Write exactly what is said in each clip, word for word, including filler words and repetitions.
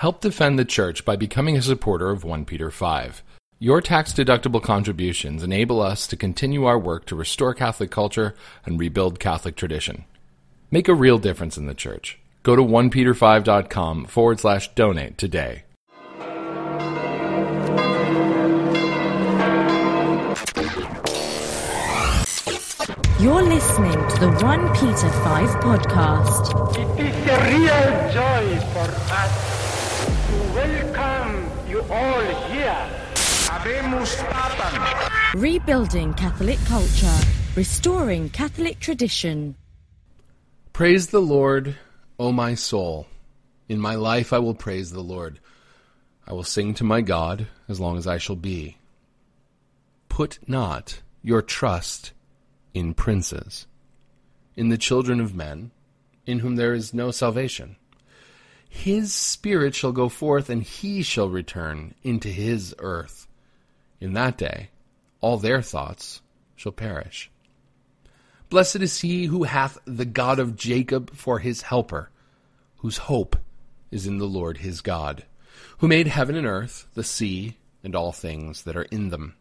Help defend the Church by becoming a supporter of One Peter Five. Your tax-deductible contributions enable us to continue our work to restore Catholic culture and rebuild Catholic tradition. Make a real difference in the Church. Go to onepeterfive.com forward slash donate today. You're listening to the One Peter Five podcast. It is a real joy for us to welcome you all here. Rebuilding Catholic culture, restoring Catholic tradition. Praise the Lord, O my soul. In my life I will praise the Lord. I will sing to my God as long as I shall be. Put not your trust in princes, in the children of men, in whom there is no salvation. His spirit shall go forth, and he shall return into his earth. In that day all their thoughts shall perish. Blessed is he who hath the God of Jacob for his helper, whose hope is in the Lord his God, who made heaven and earth, the sea, and all things that are in them,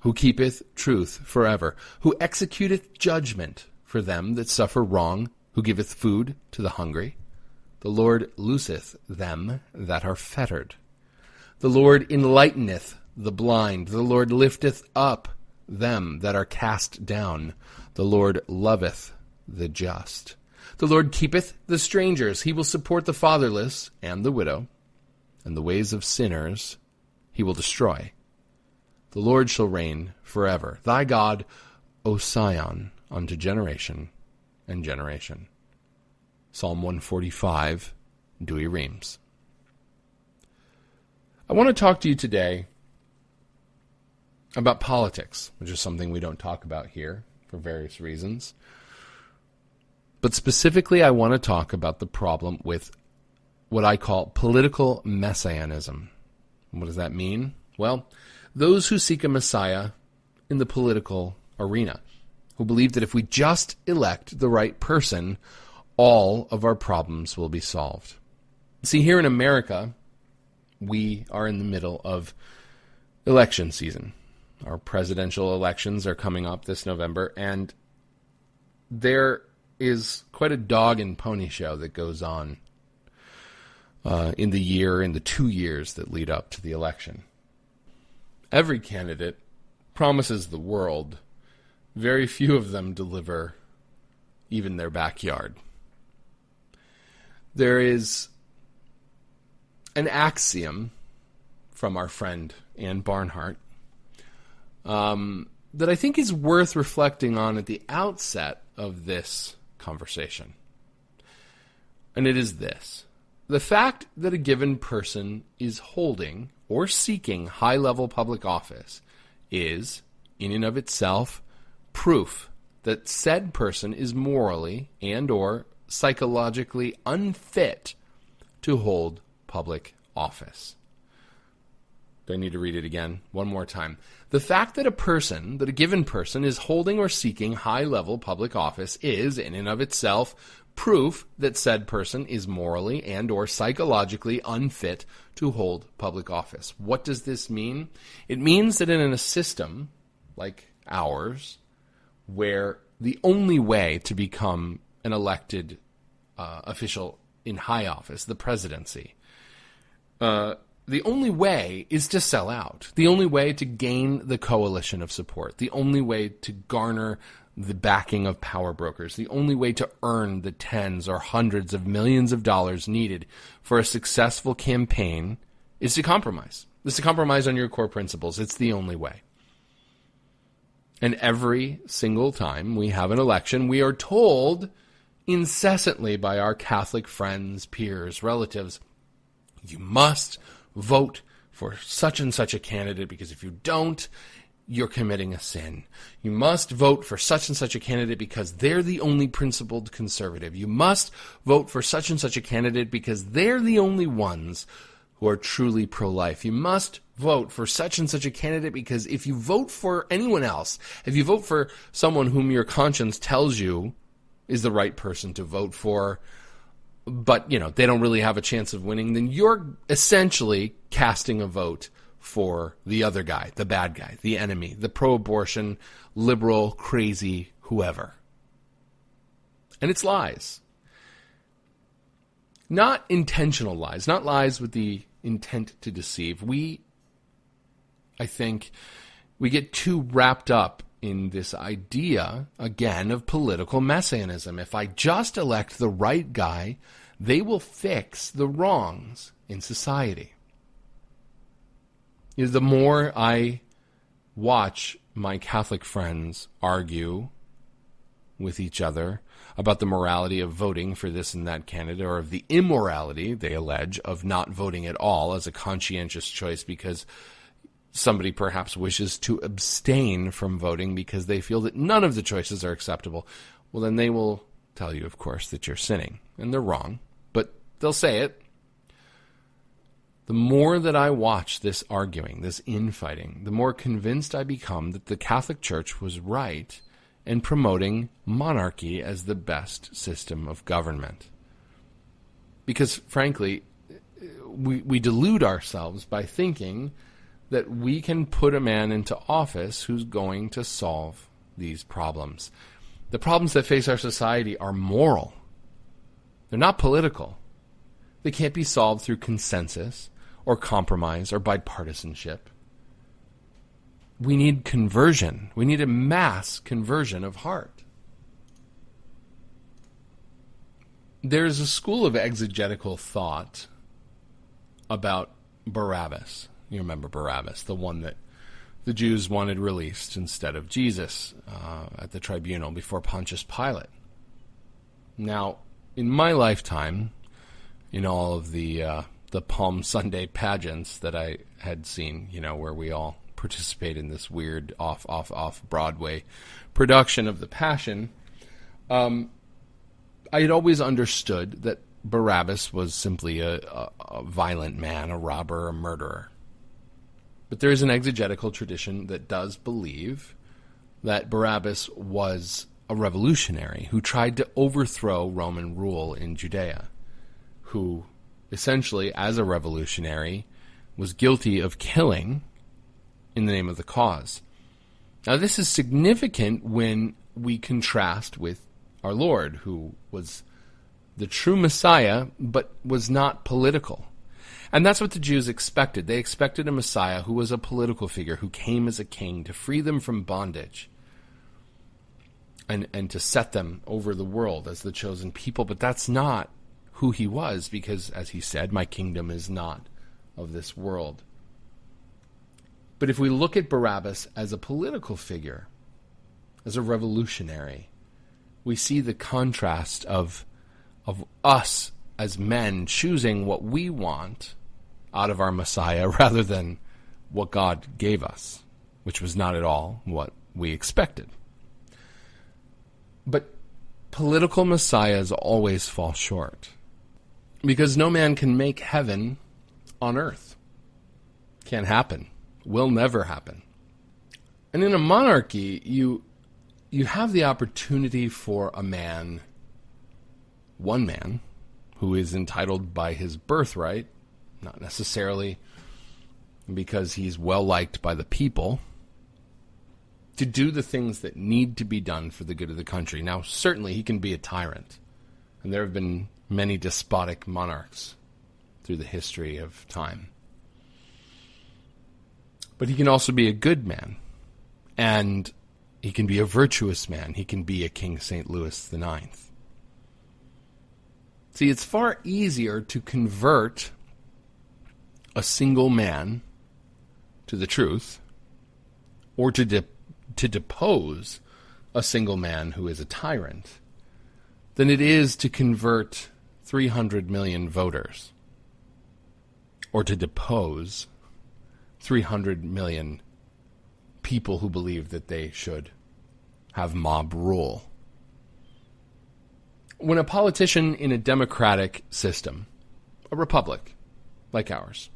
who keepeth truth forever, who executeth judgment for them that suffer wrong, who giveth food to the hungry. The Lord looseth them that are fettered. The Lord enlighteneth the blind. The Lord lifteth up them that are cast down. The Lord loveth the just. The Lord keepeth the strangers. He will support the fatherless and the widow, and the ways of sinners he will destroy. The Lord shall reign forever, thy God, O Sion, unto generation and generation. Psalm one forty-five, Dewey Reams. I want to talk to you today about politics, which is something we don't talk about here for various reasons. But specifically, I want to talk about the problem with what I call political messianism. What does that mean? Well, those who seek a messiah in the political arena, who believe that if we just elect the right person, all of our problems will be solved. See, here in America, we are in the middle of election season. Our presidential elections are coming up this November, and there is quite a dog and pony show that goes on uh, in the year, in the two years that lead up to the election. Every candidate promises the world. Very few of them deliver even their backyard. There is an axiom from our friend Anne Barnhart um, that I think is worth reflecting on at the outset of this conversation. And it is this: the fact that a given person is holding or seeking high-level public office is, in and of itself, proof that said person is morally and or psychologically unfit to hold public office. Do I need to read it again? One more time. The fact that a person, that a given person is holding or seeking high-level public office is, in and of itself, proof that said person is morally and or psychologically unfit to hold public office. What does this mean? It means that in a system like ours, where the only way to become an elected uh, official in high office, the presidency, uh, the only way is to sell out. The only way to gain the coalition of support. The only way to garner the backing of power brokers, the only way to earn the tens or hundreds of millions of dollars needed for a successful campaign is to compromise. It's to compromise on your core principles. It's the only way. And every single time we have an election, we are told incessantly by our Catholic friends, peers, relatives, you must vote for such and such a candidate, because if you don't, you're committing a sin. You must vote for such and such a candidate because they're the only principled conservative. You must vote for such and such a candidate because they're the only ones who are truly pro-life. You must vote for such and such a candidate because if you vote for anyone else, if you vote for someone whom your conscience tells you is the right person to vote for, but, you know, they don't really have a chance of winning, then you're essentially casting a vote for the other guy, the bad guy, the enemy, the pro-abortion, liberal, crazy, whoever. And it's lies. Not intentional lies, not lies with the intent to deceive. We, I think, we get too wrapped up in this idea, again, of political messianism. If I just elect the right guy, they will fix the wrongs in society. You know, the more I watch my Catholic friends argue with each other about the morality of voting for this and that candidate, or of the immorality, they allege, of not voting at all as a conscientious choice because somebody perhaps wishes to abstain from voting because they feel that none of the choices are acceptable, well, then they will tell you, of course, that you're sinning. And they're wrong, but they'll say it. The more that I watch this arguing, this infighting, the more convinced I become that the Catholic Church was right in promoting monarchy as the best system of government. Because, frankly, we, we delude ourselves by thinking that we can put a man into office who's going to solve these problems. The problems that face our society are moral. They're not political. They can't be solved through consensus or compromise or bipartisanship. We need conversion. We need a mass conversion of heart. There's a school of exegetical thought about Barabbas. You remember Barabbas, the one that the Jews wanted released instead of Jesus uh, at the tribunal before Pontius Pilate. Now, in my lifetime, in all of the uh, the Palm Sunday pageants that I had seen, you know, where we all participate in this weird off, off, off Broadway production of The Passion, um, I had always understood that Barabbas was simply a, a, a violent man, a robber, a murderer. But there is an exegetical tradition that does believe that Barabbas was a revolutionary who tried to overthrow Roman rule in Judea, who essentially, as a revolutionary, was guilty of killing in the name of the cause. Now, this is significant when we contrast with our Lord, who was the true Messiah, but was not political. And that's what the Jews expected. They expected a Messiah who was a political figure, who came as a king to free them from bondage and, and to set them over the world as the chosen people. But that's not who he was because, as he said, my kingdom is not of this world. But if we look at Barabbas as a political figure, as a revolutionary, we see the contrast of, of us as men choosing what we want out of our Messiah rather than what God gave us, which was not at all what we expected. But political messiahs always fall short because no man can make heaven on earth. Can't happen. Will never happen. And in a monarchy, you you have the opportunity for a man, one man, who is entitled by his birthright, not necessarily because he's well-liked by the people, to do the things that need to be done for the good of the country. Now, certainly he can be a tyrant, and there have been many despotic monarchs through the history of time. But he can also be a good man, and he can be a virtuous man. He can be a King Saint Louis the Ninth. See, it's far easier to convert a single man to the truth or to de- to depose a single man who is a tyrant than it is to convert three hundred million voters or to depose three hundred million people who believe that they should have mob rule. When a politician in a democratic system, a republic like ours,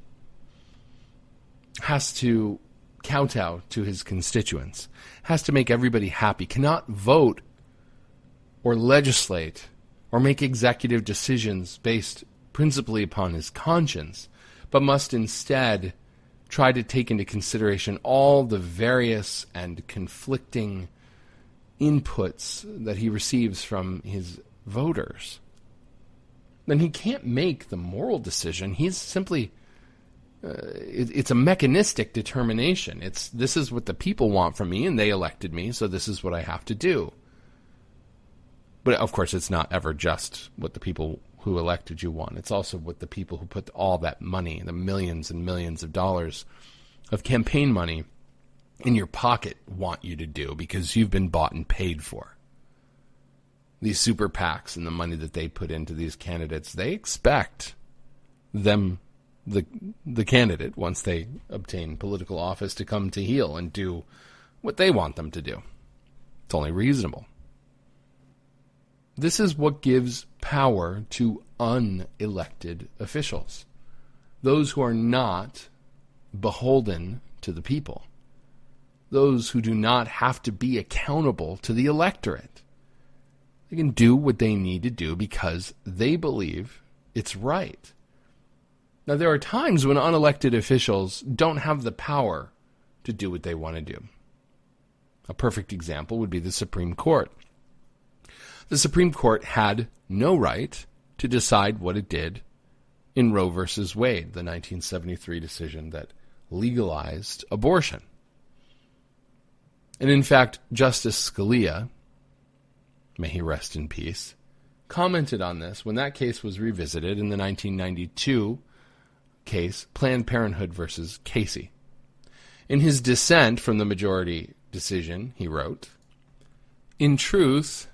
has to kowtow to his constituents, has to make everybody happy, cannot vote or legislate or make executive decisions based principally upon his conscience, but must instead try to take into consideration all the various and conflicting inputs that he receives from his voters. Then he can't make the moral decision. He's simply, uh, it, it's a mechanistic determination. It's, this is what the people want from me, and they elected me, so this is what I have to do. But of course, it's not ever just what the people who elected you want. It's also what the people who put all that money, the millions and millions of dollars of campaign money in your pocket, want you to do, because you've been bought and paid for. These super PACs and the money that they put into these candidates, they expect them, the the candidate, once they obtain political office, to come to heel and do what they want them to do. It's only reasonable. This is what gives power to unelected officials, those who are not beholden to the people, those who do not have to be accountable to the electorate. They can do what they need to do because they believe it's right. Now, there are times when unelected officials don't have the power to do what they want to do. A perfect example would be the Supreme Court. The Supreme Court had no right to decide what it did in Roe v. Wade, the nineteen seventy-three decision that legalized abortion. And in fact, Justice Scalia, may he rest in peace, commented on this when that case was revisited in the nineteen ninety-two case, Planned Parenthood v. Casey. In his dissent from the majority decision, he wrote, "In truth,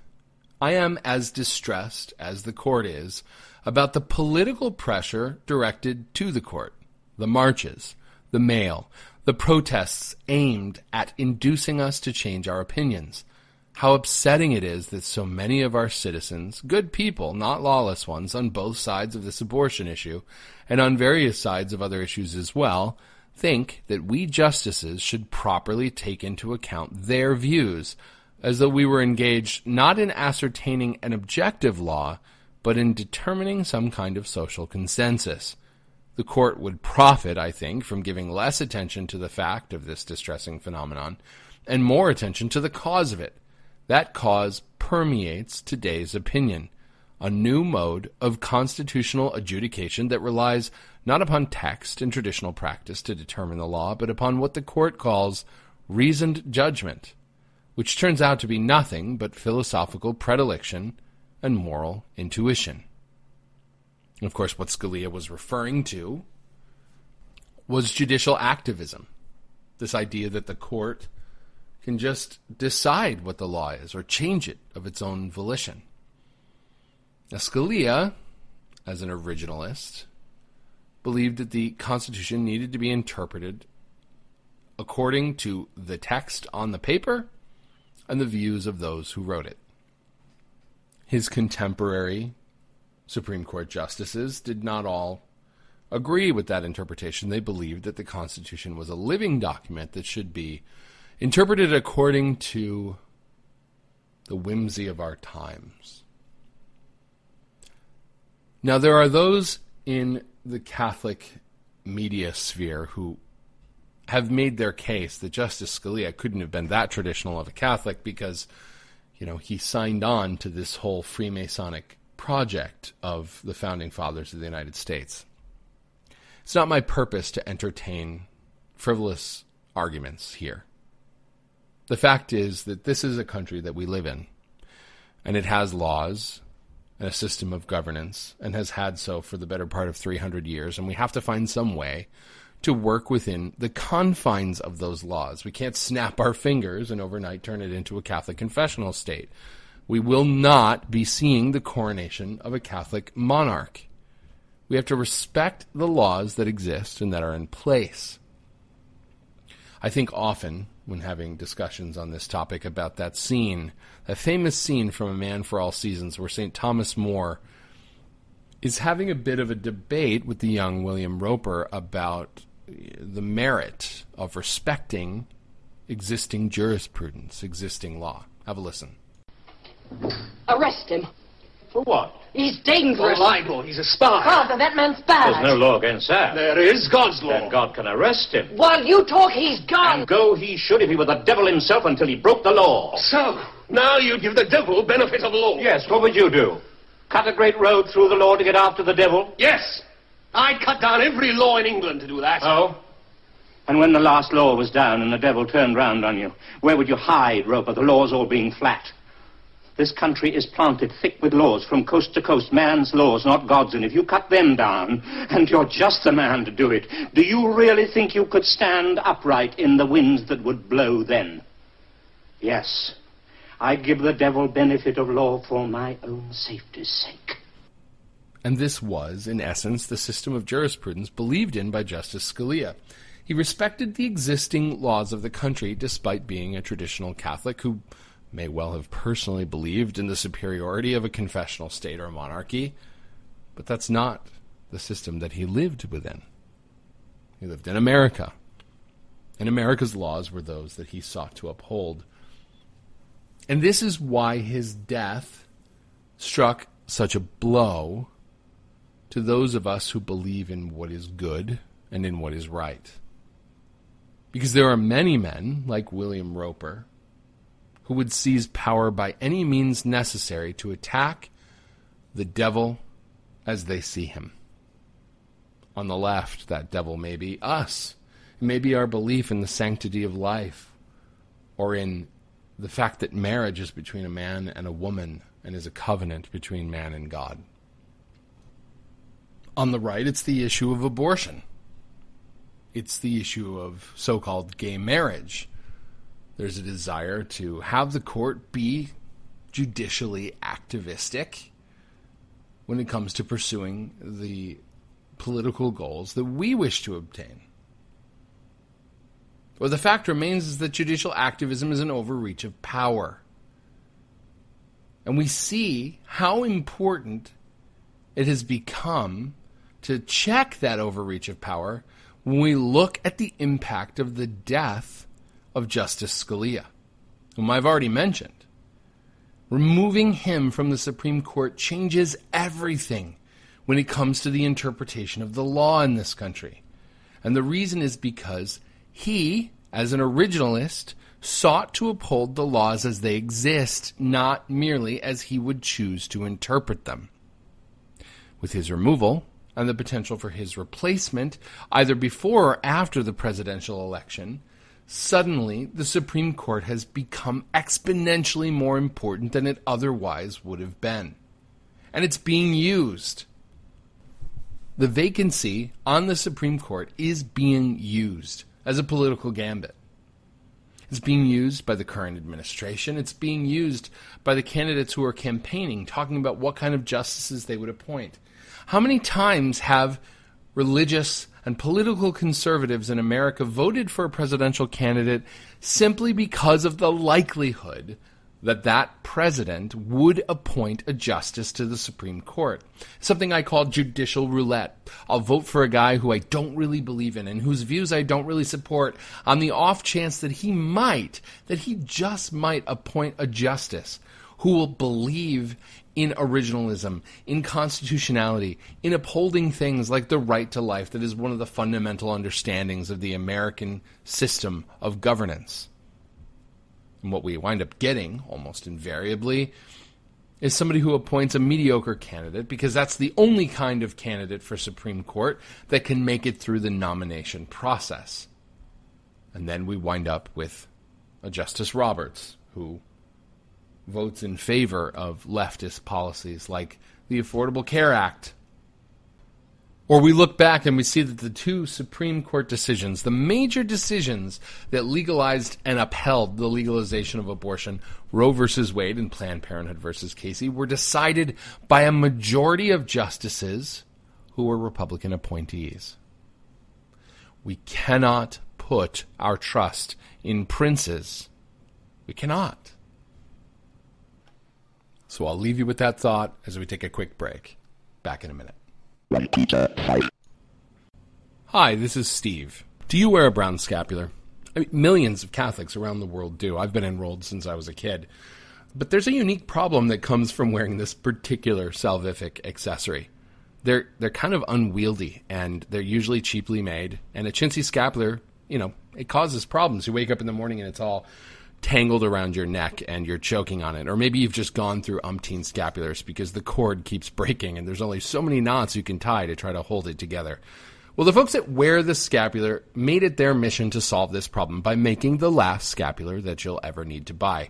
I am as distressed as the court is about the political pressure directed to the court, the marches, the mail, the protests aimed at inducing us to change our opinions. How upsetting it is that so many of our citizens, good people, not lawless ones, on both sides of this abortion issue, and on various sides of other issues as well, think that we justices should properly take into account their views, as though we were engaged not in ascertaining an objective law, but in determining some kind of social consensus. The court would profit, I think, from giving less attention to the fact of this distressing phenomenon and more attention to the cause of it. That cause permeates today's opinion, a new mode of constitutional adjudication that relies not upon text and traditional practice to determine the law, but upon what the court calls reasoned judgment, which turns out to be nothing but philosophical predilection and moral intuition." And of course, what Scalia was referring to was judicial activism, this idea that the court can just decide what the law is or change it of its own volition. Now, Scalia, as an originalist, believed that the Constitution needed to be interpreted according to the text on the paper and the views of those who wrote it. His contemporary Supreme Court justices did not all agree with that interpretation. They believed that the Constitution was a living document that should be interpreted according to the whimsy of our times. Now, there are those in the Catholic media sphere who have made their case that Justice Scalia couldn't have been that traditional of a Catholic because, you know, he signed on to this whole Freemasonic project of the Founding Fathers of the United States. It's not my purpose to entertain frivolous arguments here. The fact is that this is a country that we live in, and it has laws and a system of governance, and has had so for the better part of three hundred years, and we have to find some way to work within the confines of those laws. We can't snap our fingers and overnight turn it into a Catholic confessional state. We will not be seeing the coronation of a Catholic monarch. We have to respect the laws that exist and that are in place. I think often, when having discussions on this topic, about that scene, that famous scene from A Man for All Seasons, where Saint Thomas More is having a bit of a debate with the young William Roper about the merit of respecting existing jurisprudence, existing law. Have a listen. "Arrest him. For what? He's dangerous. For libel. He's a spy. Father, that man's bad. There's no law against that. There is God's law. Then God can arrest him. While you talk, he's gone. And go he should if he were the devil himself until he broke the law. So, now you give the devil benefit of law. Yes, what would you do? Cut a great road through the law to get after the devil? Yes. I'd cut down every law in England to do that. Oh? And when the last law was down and the devil turned round on you, where would you hide, Roper, the laws all being flat? This country is planted thick with laws from coast to coast, man's laws, not God's, and if you cut them down, and you're just the man to do it, do you really think you could stand upright in the winds that would blow then? Yes, I give the devil benefit of law for my own safety's sake. And this was, in essence, the system of jurisprudence believed in by Justice Scalia. He respected the existing laws of the country, despite being a traditional Catholic who may well have personally believed in the superiority of a confessional state or monarchy, but that's not the system that he lived within. He lived in America, and America's laws were those that he sought to uphold. And this is why his death struck such a blow to those of us who believe in what is good and in what is right. Because there are many men, like William Roper, who would seize power by any means necessary to attack the devil as they see him. On the left, that devil may be us. It may be our belief in the sanctity of life, or in the fact that marriage is between a man and a woman and is a covenant between man and God. On the right, it's the issue of abortion. It's the issue of so-called gay marriage. There's a desire to have the court be judicially activistic when it comes to pursuing the political goals that we wish to obtain. Well, the fact remains is that judicial activism is an overreach of power. And we see how important it has become to check that overreach of power when we look at the impact of the death of Justice Scalia, whom I've already mentioned. Removing him from the Supreme Court changes everything when it comes to the interpretation of the law in this country. And the reason is because he, as an originalist, sought to uphold the laws as they exist, not merely as he would choose to interpret them. With his removal and the potential for his replacement, either before or after the presidential election, suddenly, the Supreme Court has become exponentially more important than it otherwise would have been. And it's being used. The vacancy on the Supreme Court is being used as a political gambit. It's being used by the current administration. It's being used by the candidates who are campaigning, talking about what kind of justices they would appoint. How many times have religious and political conservatives in America voted for a presidential candidate simply because of the likelihood that that president would appoint a justice to the Supreme Court? Something I call judicial roulette. I'll vote for a guy who I don't really believe in and whose views I don't really support on the off chance that he might, that he just might appoint a justice who will believe in originalism, in constitutionality, in upholding things like the right to life that is one of the fundamental understandings of the American system of governance. And what we wind up getting, almost invariably, is somebody who appoints a mediocre candidate because that's the only kind of candidate for Supreme Court that can make it through the nomination process. And then we wind up with a Justice Roberts, who votes in favor of leftist policies like the Affordable Care Act. Or we look back and we see that the two Supreme Court decisions, the major decisions that legalized and upheld the legalization of abortion, Roe versus Wade and Planned Parenthood versus Casey, were decided by a majority of justices who were Republican appointees. We cannot put our trust in princes. We cannot. So I'll leave you with that thought as we take a quick break. Back in a minute. OnePeterFive. Hi, this is Steve. Do you wear a brown scapular? I mean, millions of Catholics around the world do. I've been enrolled since I was a kid. But there's a unique problem that comes from wearing this particular salvific accessory. They're they're kind of unwieldy, and they're usually cheaply made. And a chintzy scapular, you know, it causes problems. You wake up in the morning and it's all tangled around your neck and you're choking on it. Or maybe you've just gone through umpteen scapulars because the cord keeps breaking and there's only so many knots you can tie to try to hold it together. Well, the folks that wear the scapular made it their mission to solve this problem by making the last scapular that you'll ever need to buy.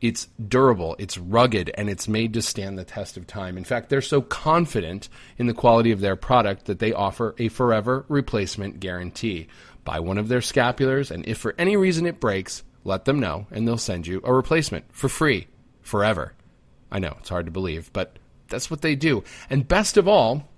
It's durable, it's rugged, and it's made to stand the test of time. In fact, they're so confident in the quality of their product that they offer a forever replacement guarantee. Buy one of their scapulars, and if for any reason it breaks, let them know, and they'll send you a replacement for free, forever. I know, it's hard to believe, but that's what they do. And best of all,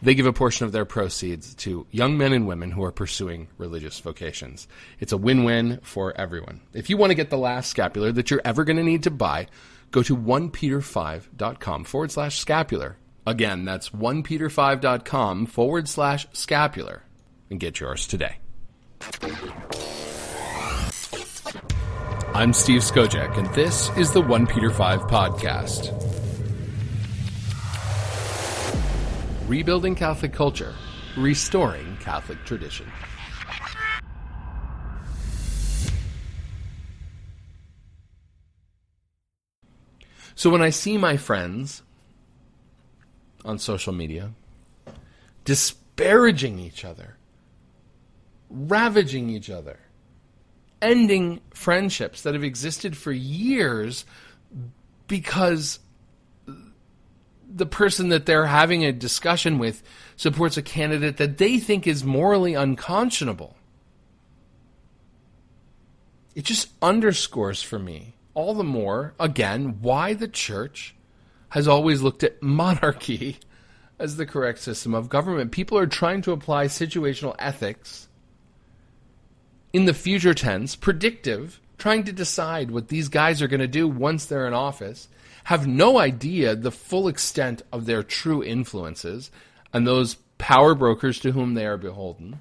they give a portion of their proceeds to young men and women who are pursuing religious vocations. It's a win-win for everyone. If you want to get the last scapular that you're ever going to need to buy, go to onepeterfive.com forward slash scapular. Again, that's onepeterfive.com forward slash scapular. And get yours today. I'm Steve Skojec, and this is the One Peter Five Podcast. Rebuilding Catholic culture, restoring Catholic tradition. So when I see my friends on social media disparaging each other, ravaging each other, ending friendships that have existed for years because the person that they're having a discussion with supports a candidate that they think is morally unconscionable. It just underscores for me all the more, again, why the church has always looked at monarchy as the correct system of government. People are trying to apply situational ethics in the future tense, predictive, trying to decide what these guys are going to do once they're in office, have no idea the full extent of their true influences and those power brokers to whom they are beholden.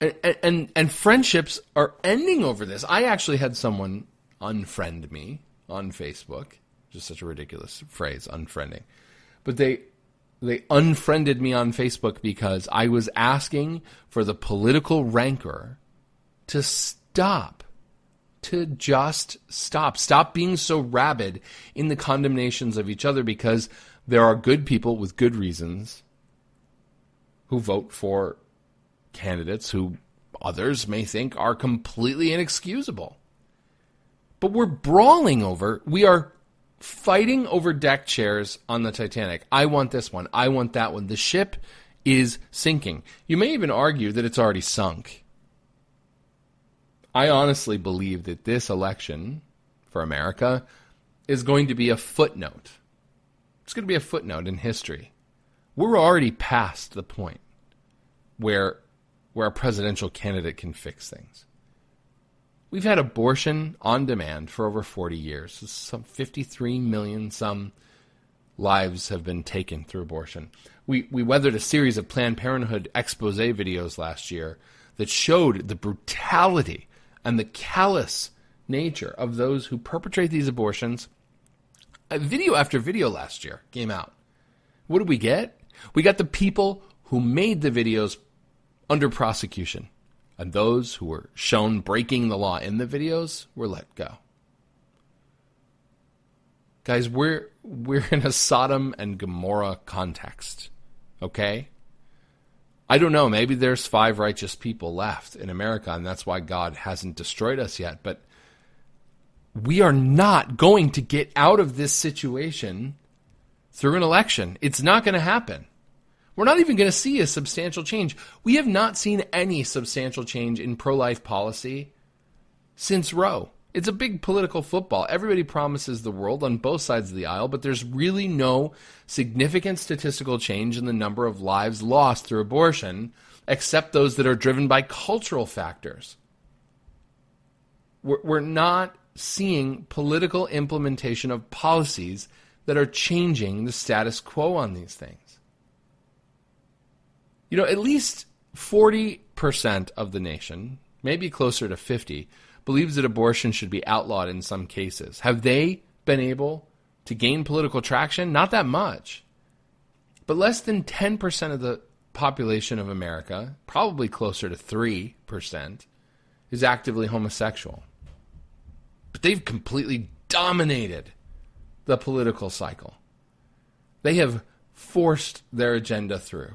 And, and, and friendships are ending over this. I actually had someone unfriend me on Facebook. Just such a ridiculous phrase, unfriending. But they... They unfriended me on Facebook because I was asking for the political rancor to stop, to just stop. Stop being so rabid in the condemnations of each other, because there are good people with good reasons who vote for candidates who others may think are completely inexcusable. But we're brawling over, we are fighting over deck chairs on the Titanic. I want this one. I want that one. The ship is sinking. You may even argue that it's already sunk. I honestly believe that this election for America is going to be a footnote. It's going to be a footnote in history. We're already past the point where, where a presidential candidate can fix things. We've had abortion on demand for over forty years. Some fifty-three million some lives have been taken through abortion. We we weathered a series of Planned Parenthood expose videos last year that showed the brutality and the callous nature of those who perpetrate these abortions. Video after video last year came out. What did we get? We got the people who made the videos under prosecution. And those who were shown breaking the law in the videos were let go. Guys, we're we're in a Sodom and Gomorrah context, okay? I don't know, maybe there's five righteous people left in America, and that's why God hasn't destroyed us yet, but we are not going to get out of this situation through an election. It's not going to happen. We're not even going to see a substantial change. We have not seen any substantial change in pro-life policy since Roe. It's a big political football. Everybody promises the world on both sides of the aisle, but there's really no significant statistical change in the number of lives lost through abortion, except those that are driven by cultural factors. We're, we're not seeing political implementation of policies that are changing the status quo on these things. You know, at least forty percent of the nation, maybe closer to fifty, believes that abortion should be outlawed in some cases. Have they been able to gain political traction? Not that much. But less than ten percent of the population of America, probably closer to three percent, is actively homosexual. But they've completely dominated the political cycle. They have forced their agenda through.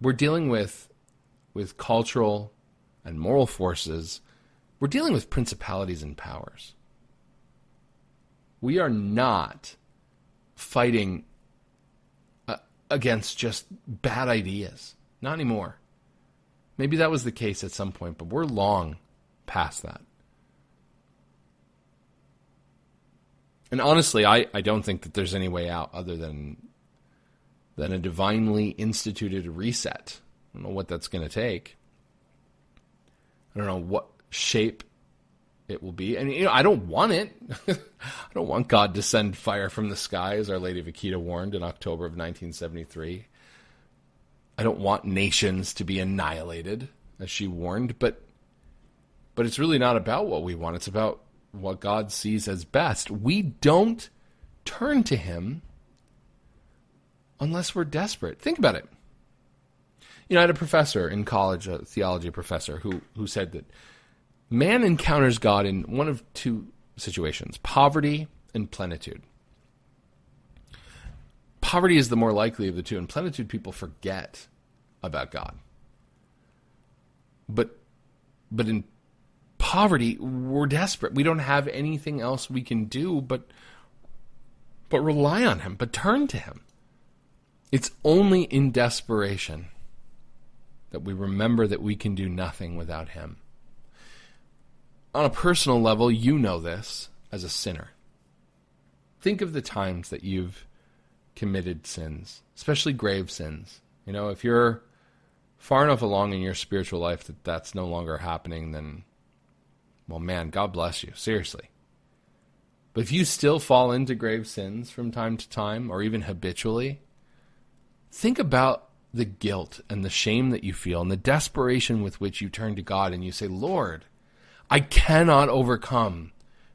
We're dealing with, with cultural and moral forces. We're dealing with principalities and powers. We are not fighting uh, against just bad ideas. Not anymore. Maybe that was the case at some point, but we're long past that. And honestly, I, I don't think that there's any way out other than than a divinely instituted reset. I don't know what that's going to take. I don't know what shape it will be. And you know, I don't want it. I don't want God to send fire from the sky, as Our Lady of Akita warned in October of nineteen seventy-three. I don't want nations to be annihilated, as she warned. But but it's really not about what we want. It's about what God sees as best. We don't turn to him unless we're desperate. Think about it. You know, I had a professor in college, a theology professor, who, who said that man encounters God in one of two situations, poverty and plenitude. Poverty is the more likely of the two, and plenitude people forget about God. But but in poverty, we're desperate. We don't have anything else we can do but but rely on him, but turn to him. It's only in desperation that we remember that we can do nothing without him. On a personal level, you know this as a sinner. Think of the times that you've committed sins, especially grave sins. You know, if you're far enough along in your spiritual life that that's no longer happening, then well, man, God bless you, seriously. But if you still fall into grave sins from time to time, or even habitually, think about the guilt and the shame that you feel and the desperation with which you turn to God and you say, Lord, I cannot overcome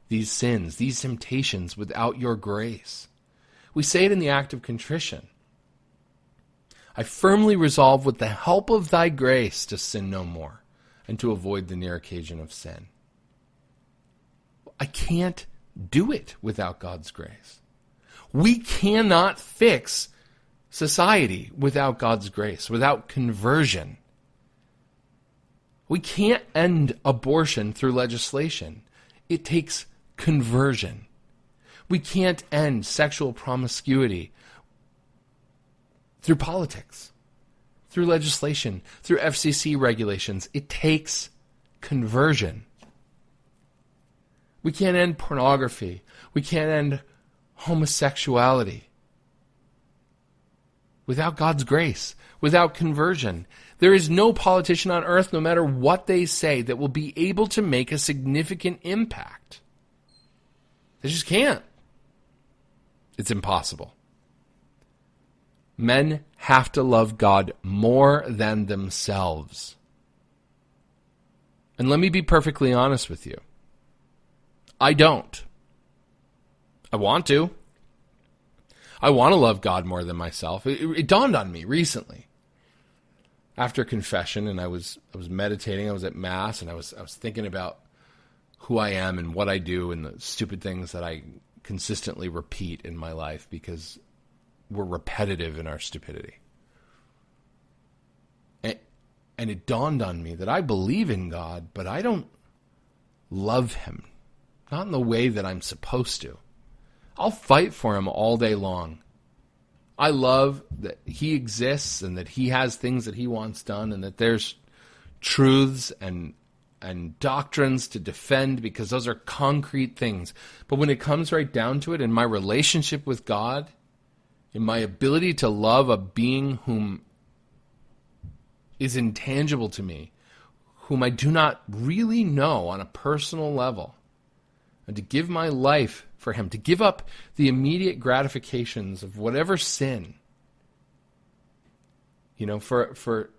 these sins, these temptations without your grace. We say it in the act of contrition. I firmly resolve with the help of thy grace to sin no more and to avoid the near occasion of sin. I can't do it without God's grace. We cannot fix society without God's grace, without conversion. We can't end abortion through legislation. It takes conversion. We can't end sexual promiscuity through politics, through legislation, through F C C regulations. It takes conversion. We can't end pornography. We can't end homosexuality without God's grace, without conversion. There is no politician on earth, no matter what they say, that will be able to make a significant impact. They just can't. It's impossible. Men have to love God more than themselves. And let me be perfectly honest with you. I don't. I want to. I want to love God more than myself. It, it, it dawned on me recently, after confession, and I was I was meditating. I was at Mass, and I was I was thinking about who I am and what I do, and the stupid things that I consistently repeat in my life because we're repetitive in our stupidity. And, and it dawned on me that I believe in God, but I don't love him. Not in the way that I'm supposed to. I'll fight for him all day long. I love that he exists and that he has things that he wants done and that there's truths and and doctrines to defend because those are concrete things. But when it comes right down to it, in my relationship with God, in my ability to love a being whom is intangible to me, whom I do not really know on a personal level, and to give my life for him, to give up the immediate gratifications of whatever sin, you know, for for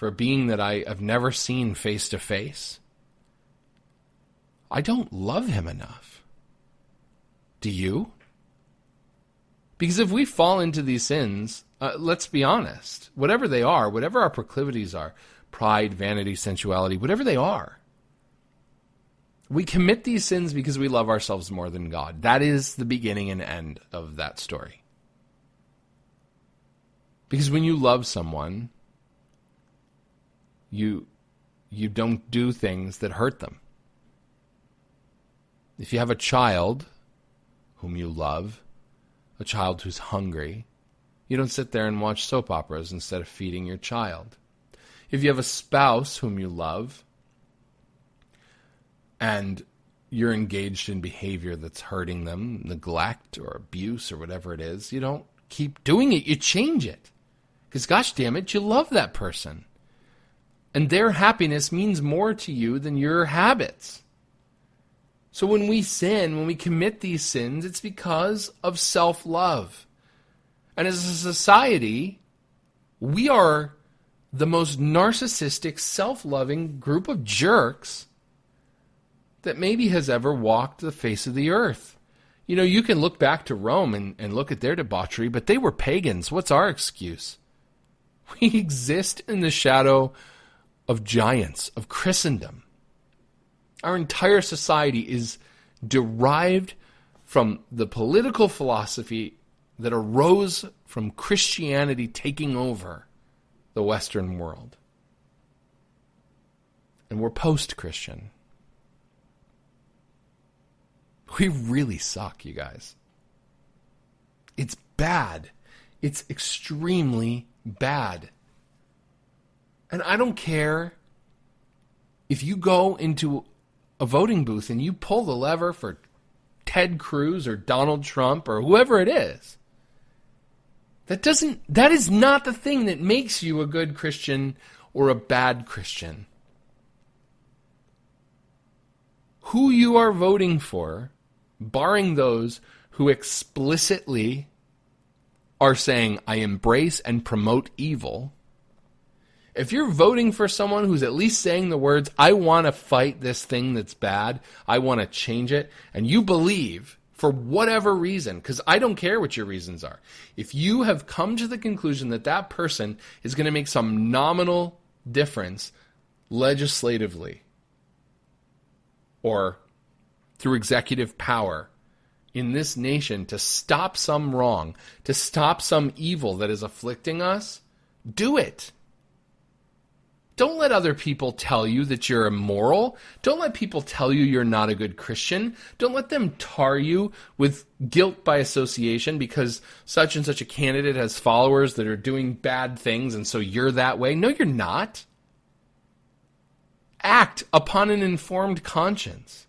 for a being that I have never seen face to face, I don't love him enough. Do you? Because if we fall into these sins, uh, let's be honest, whatever they are, whatever our proclivities are, pride, vanity, sensuality, whatever they are, we commit these sins because we love ourselves more than God. That is the beginning and end of that story. Because when you love someone, you you don't do things that hurt them. If you have a child whom you love, a child who's hungry, you don't sit there and watch soap operas instead of feeding your child. If you have a spouse whom you love and you're engaged in behavior that's hurting them, neglect or abuse or whatever it is, you don't keep doing it. You change it. Because gosh damn it, you love that person. And their happiness means more to you than your habits. So when we sin, when we commit these sins, it's because of self-love. And as a society, we are the most narcissistic, self-loving group of jerks that maybe has ever walked the face of the earth. You know, you can look back to Rome and, and look at their debauchery, but they were pagans. What's our excuse? We exist in the shadow of giants, of Christendom. Our entire society is derived from the political philosophy that arose from Christianity taking over the Western world. And we're post-Christian. We really suck, you guys. It's bad. It's extremely bad. And I don't care if you go into a voting booth and you pull the lever for Ted Cruz or Donald Trump or whoever it is. That doesn't, that is not the thing that makes you a good Christian or a bad Christian. Who you are voting for, barring those who explicitly are saying, I embrace and promote evil. If you're voting for someone who's at least saying the words, I want to fight this thing that's bad, I want to change it, and you believe for whatever reason, because I don't care what your reasons are, if you have come to the conclusion that that person is going to make some nominal difference legislatively or through executive power in this nation to stop some wrong, to stop some evil that is afflicting us, do it. Don't let other people tell you that you're immoral. Don't let people tell you you're not a good Christian. Don't let them tar you with guilt by association because such and such a candidate has followers that are doing bad things and so you're that way. No, you're not. Act upon an informed conscience.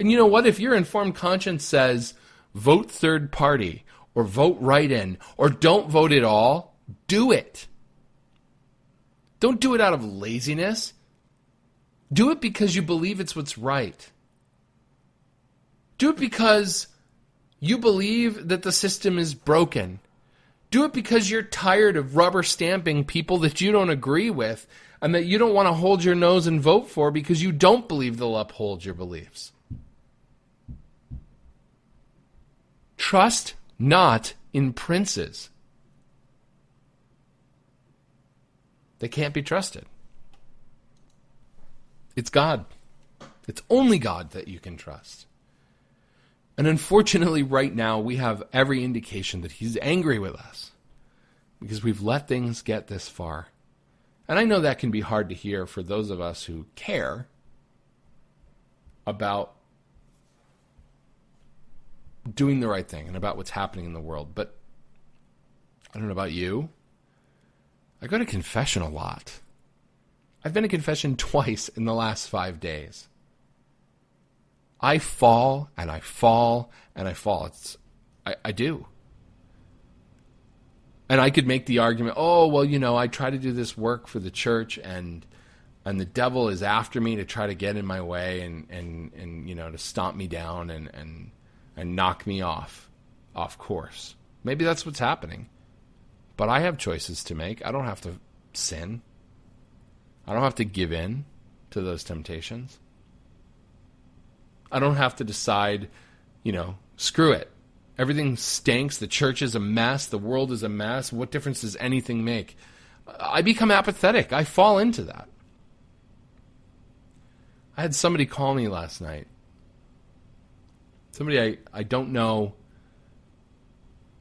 And you know what? If your informed conscience says, vote third party or vote right in or don't vote at all, do it. Don't do it out of laziness. Do it because you believe it's what's right. Do it because you believe that the system is broken. Do it because you're tired of rubber stamping people that you don't agree with and that you don't want to hold your nose and vote for because you don't believe they'll uphold your beliefs. Trust not in princes. They can't be trusted. It's God. It's only God that you can trust. And unfortunately, right now, we have every indication that he's angry with us because we've let things get this far. And I know that can be hard to hear for those of us who care about doing the right thing and about what's happening in the world. But I don't know about you. I go to confession a lot. I've been to confession twice in the last five days. I fall and I fall and I fall. It's, I, I do. And I could make the argument, oh, well, you know, I try to do this work for the church and and the devil is after me to try to get in my way and, and, and you know, to stomp me down and, and, and knock me off, off course. Maybe that's what's happening. But I have choices to make. I don't have to sin. I don't have to give in to those temptations. I don't have to decide, you know, screw it. Everything stinks. The church is a mess. The world is a mess. What difference does anything make? I become apathetic. I fall into that. I had somebody call me last night. Somebody I, I don't know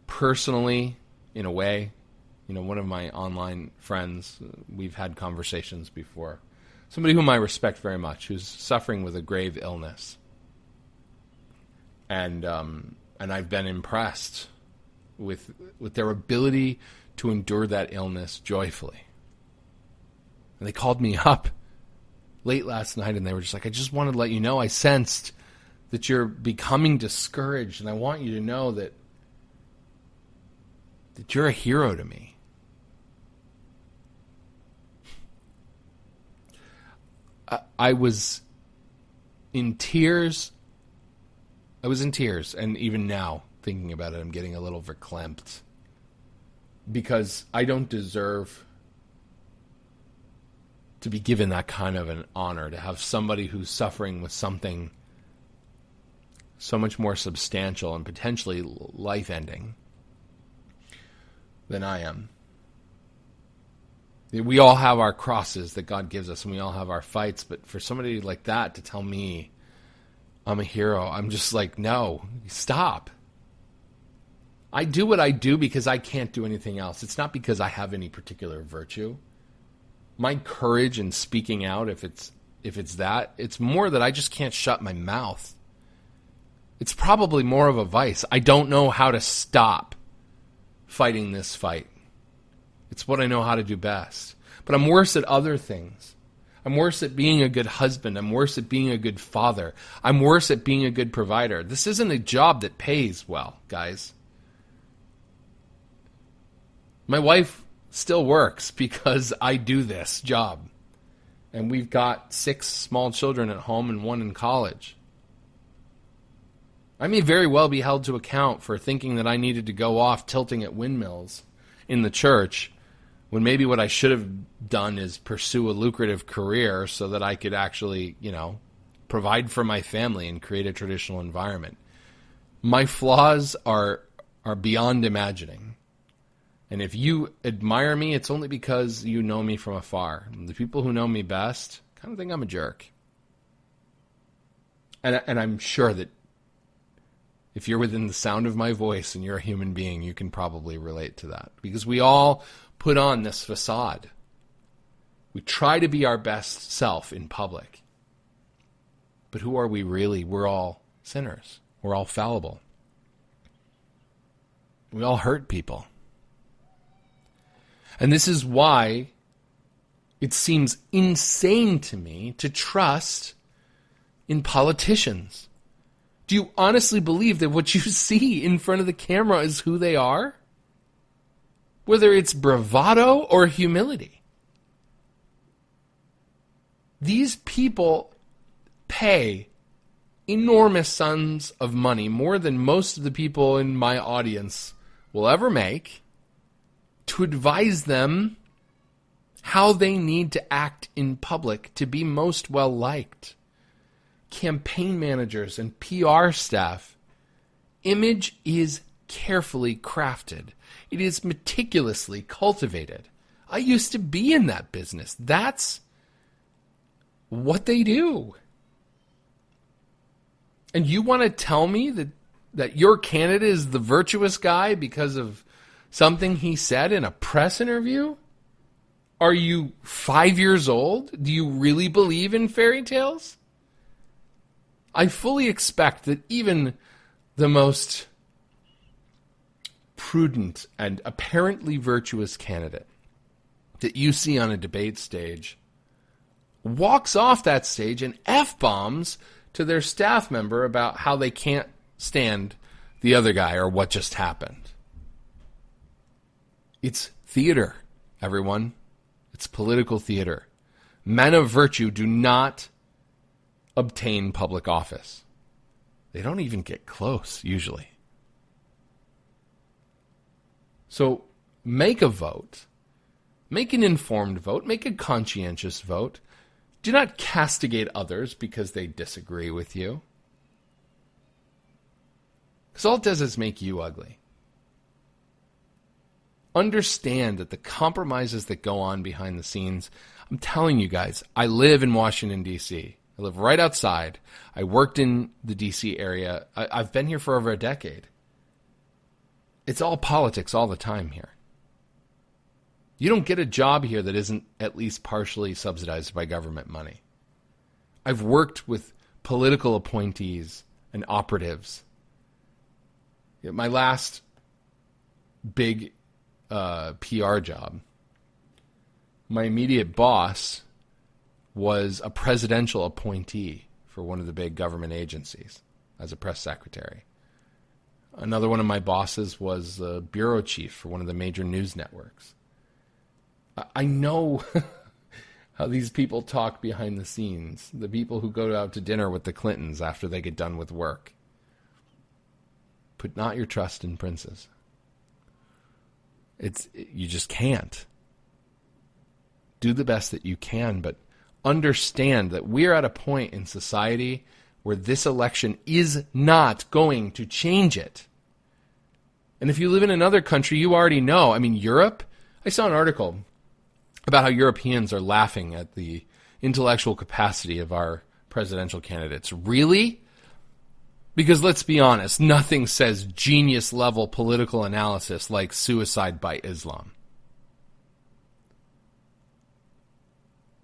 personally, in a way. You know, one of my online friends. We've had conversations before. Somebody whom I respect very much, who's suffering with a grave illness. And um, and I've been impressed with with their ability to endure that illness joyfully. And they called me up late last night, and they were just like, I just wanted to let you know I sensed that you're becoming discouraged, and I want you to know that that you're a hero to me. I, I was in tears. I was in tears, and even now, thinking about it, I'm getting a little verklempt. Because I don't deserve to be given that kind of an honor, to have somebody who's suffering with something so much more substantial and potentially life-ending than I am. We all have our crosses that God gives us, and we all have our fights, but for somebody like that to tell me I'm a hero, I'm just like, no, stop. I do what I do because I can't do anything else. It's not because I have any particular virtue. My courage in speaking out, if it's if it's that, it's more that I just can't shut my mouth. It's probably more of a vice. I don't know how to stop fighting this fight. It's what I know how to do best. But I'm worse at other things. I'm worse at being a good husband. I'm worse at being a good father. I'm worse at being a good provider. This isn't a job that pays well, guys. My wife still works because I do this job. And we've got six small children at home and one in college. I may very well be held to account for thinking that I needed to go off tilting at windmills in the church when maybe what I should have done is pursue a lucrative career so that I could actually, you know, provide for my family and create a traditional environment. My flaws are are beyond imagining. And if you admire me, it's only because you know me from afar. The people who know me best kind of think I'm a jerk. And, and I'm sure that if you're within the sound of my voice and you're a human being, you can probably relate to that. Because we all put on this facade. We try to be our best self in public. But who are we really? We're all sinners. We're all fallible. We all hurt people. And this is why it seems insane to me to trust in politicians. Do you honestly believe that what you see in front of the camera is who they are? Whether it's bravado or humility. These people pay enormous sums of money, more than most of the people in my audience will ever make, to advise them how they need to act in public to be most well-liked. Campaign managers and P R staff, image is carefully crafted. It is meticulously cultivated. I used to be in that business. That's what they do. And you want to tell me that, that your candidate is the virtuous guy because of something he said in a press interview? Are you five years old? Do you really believe in fairy tales? I fully expect that even the most prudent and apparently virtuous candidate that you see on a debate stage walks off that stage and F-bombs to their staff member about how they can't stand the other guy or what just happened. It's theater, everyone. It's political theater. Men of virtue do not obtain public office. They don't even get close, usually. So make a vote, make an informed vote, make a conscientious vote. Do not castigate others because they disagree with you. Because all it does is make you ugly. Understand that the compromises that go on behind the scenes, I'm telling you guys, I live in Washington, D C I live right outside. I worked in the D C area. I, I've been here for over a decade. It's all politics all the time here. You don't get a job here that isn't at least partially subsidized by government money. I've worked with political appointees and operatives. My last big uh, P R job, my immediate boss was a presidential appointee for one of the big government agencies as a press secretary. Another one of my bosses was the bureau chief for one of the major news networks. I know how these people talk behind the scenes, the people who go out to dinner with the Clintons after they get done with work. Put not your trust in princes. It's, you just can't. Do the best that you can, but understand that we're at a point in society where this election is not going to change it. And if you live in another country, you already know. I mean, Europe, I saw an article about how Europeans are laughing at the intellectual capacity of our presidential candidates. Really? Because let's be honest, nothing says genius level political analysis like suicide by Islam.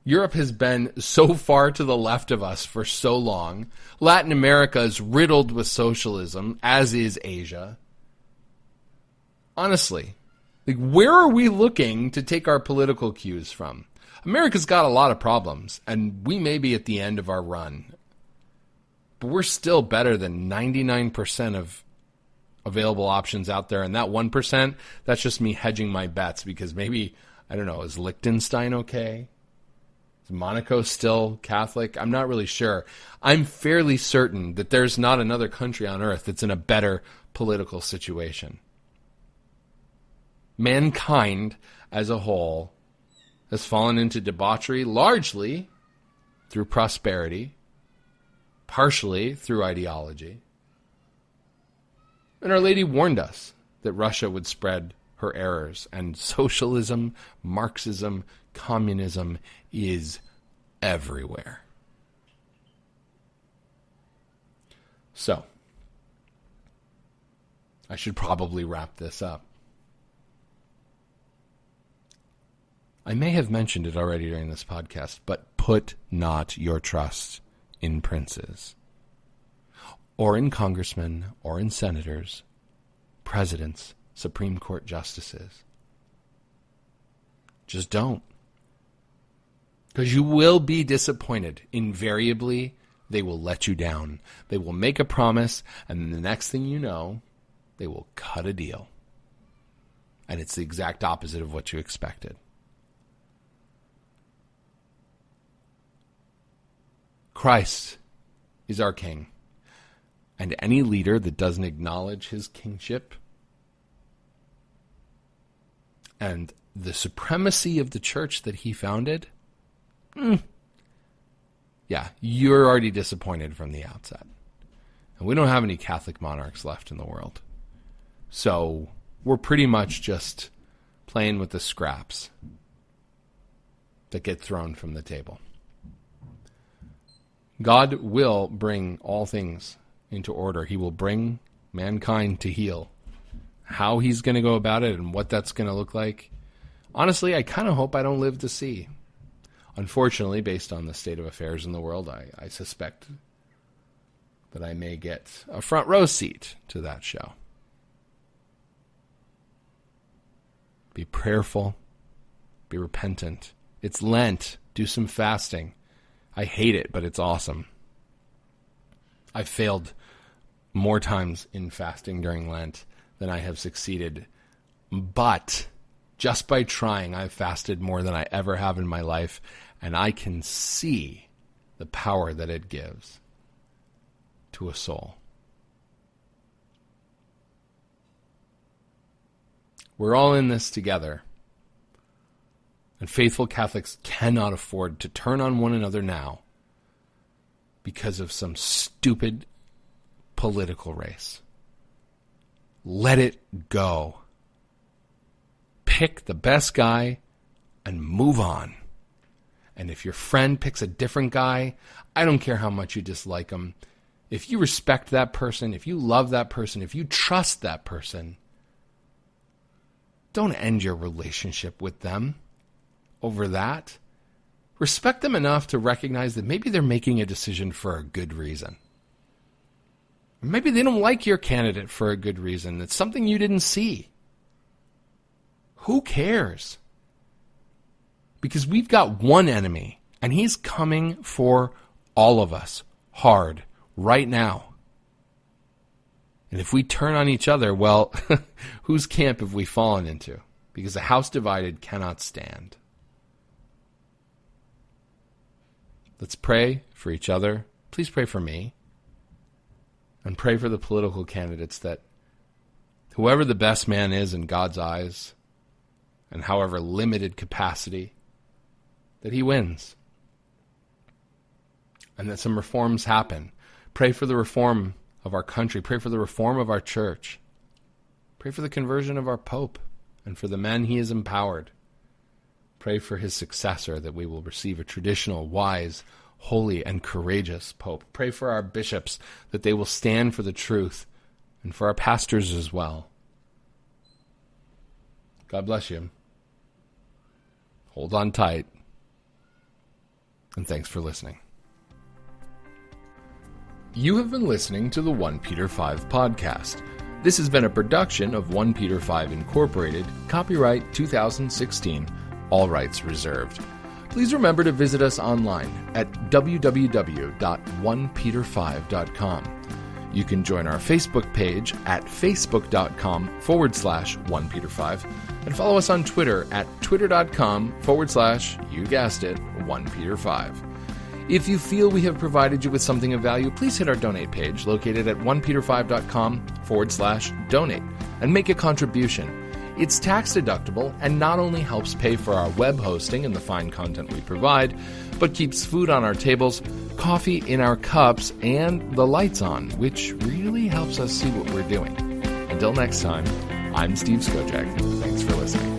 Europe has been so far to the left of us for so long. Latin America is riddled with socialism, as is Asia. Honestly, like, where are we looking to take our political cues from? America's got a lot of problems, and we may be at the end of our run. But we're still better than ninety-nine percent of available options out there. And that one percent, that's just me hedging my bets because maybe, I don't know, is Liechtenstein okay? Is Monaco still Catholic? I'm not really sure. I'm fairly certain that there's not another country on earth that's in a better political situation. Mankind as a whole has fallen into debauchery largely through prosperity, partially through ideology. And Our Lady warned us that Russia would spread her errors, and socialism, Marxism, communism is everywhere. So, I should probably wrap this up. I may have mentioned it already during this podcast, but put not your trust in princes, or in congressmen, or in senators, presidents, Supreme Court justices. Just don't. Because you will be disappointed. Invariably, they will let you down. They will make a promise, and the next thing you know, they will cut a deal. And it's the exact opposite of what you expected. Christ is our king, and any leader that doesn't acknowledge his kingship and the supremacy of the church that he founded, mm, yeah, you're already disappointed from the outset. And we don't have any Catholic monarchs left in the world. So we're pretty much just playing with the scraps that get thrown from the table. God will bring all things into order. He will bring mankind to heal. How he's going to go about it and what that's going to look like, honestly, I kind of hope I don't live to see. Unfortunately, based on the state of affairs in the world, I, I suspect that I may get a front row seat to that show. Be prayerful. Be repentant. It's Lent. Do some fasting. I hate it, but it's awesome. I've failed more times in fasting during Lent than I have succeeded. But just by trying, I've fasted more than I ever have in my life, and I can see the power that it gives to a soul. We're all in this together. And faithful Catholics cannot afford to turn on one another now because of some stupid political race. Let it go. Pick the best guy and move on. And if your friend picks a different guy, I don't care how much you dislike him. If you respect that person, if you love that person, if you trust that person, don't end your relationship with them over that. Respect them enough to recognize that maybe they're making a decision for a good reason. Maybe they don't like your candidate for a good reason. It's something you didn't see. Who cares? Because we've got one enemy, and he's coming for all of us hard right now. And if we turn on each other, well, whose camp have we fallen into? Because a house divided cannot stand. Let's pray for each other. Please pray for me. And pray for the political candidates that whoever the best man is in God's eyes, and however limited capacity, that he wins. And that some reforms happen. Pray for the reform of our country. Pray for the reform of our church. Pray for the conversion of our Pope and for the men he has empowered. Pray for his successor, that we will receive a traditional, wise, holy, and courageous Pope. Pray for our bishops, that they will stand for the truth, and for our pastors as well. God bless you. Hold on tight. And thanks for listening. You have been listening to the One Peter Five podcast. This has been a production of One Peter Five Incorporated, copyright two thousand sixteen, all rights reserved. Please remember to visit us online at w w w dot one peter five dot com. You can join our Facebook page at facebook.com forward slash onepeterfive and follow us on Twitter at twitter.com forward slash, you guessed it, onepeterfive. If you feel we have provided you with something of value, please hit our donate page located at onepeterfive.com forward slash donate and make a contribution. It's tax deductible and not only helps pay for our web hosting and the fine content we provide, but keeps food on our tables, coffee in our cups, and the lights on, which really helps us see what we're doing. Until next time, I'm Steve Skojak. Thanks for listening.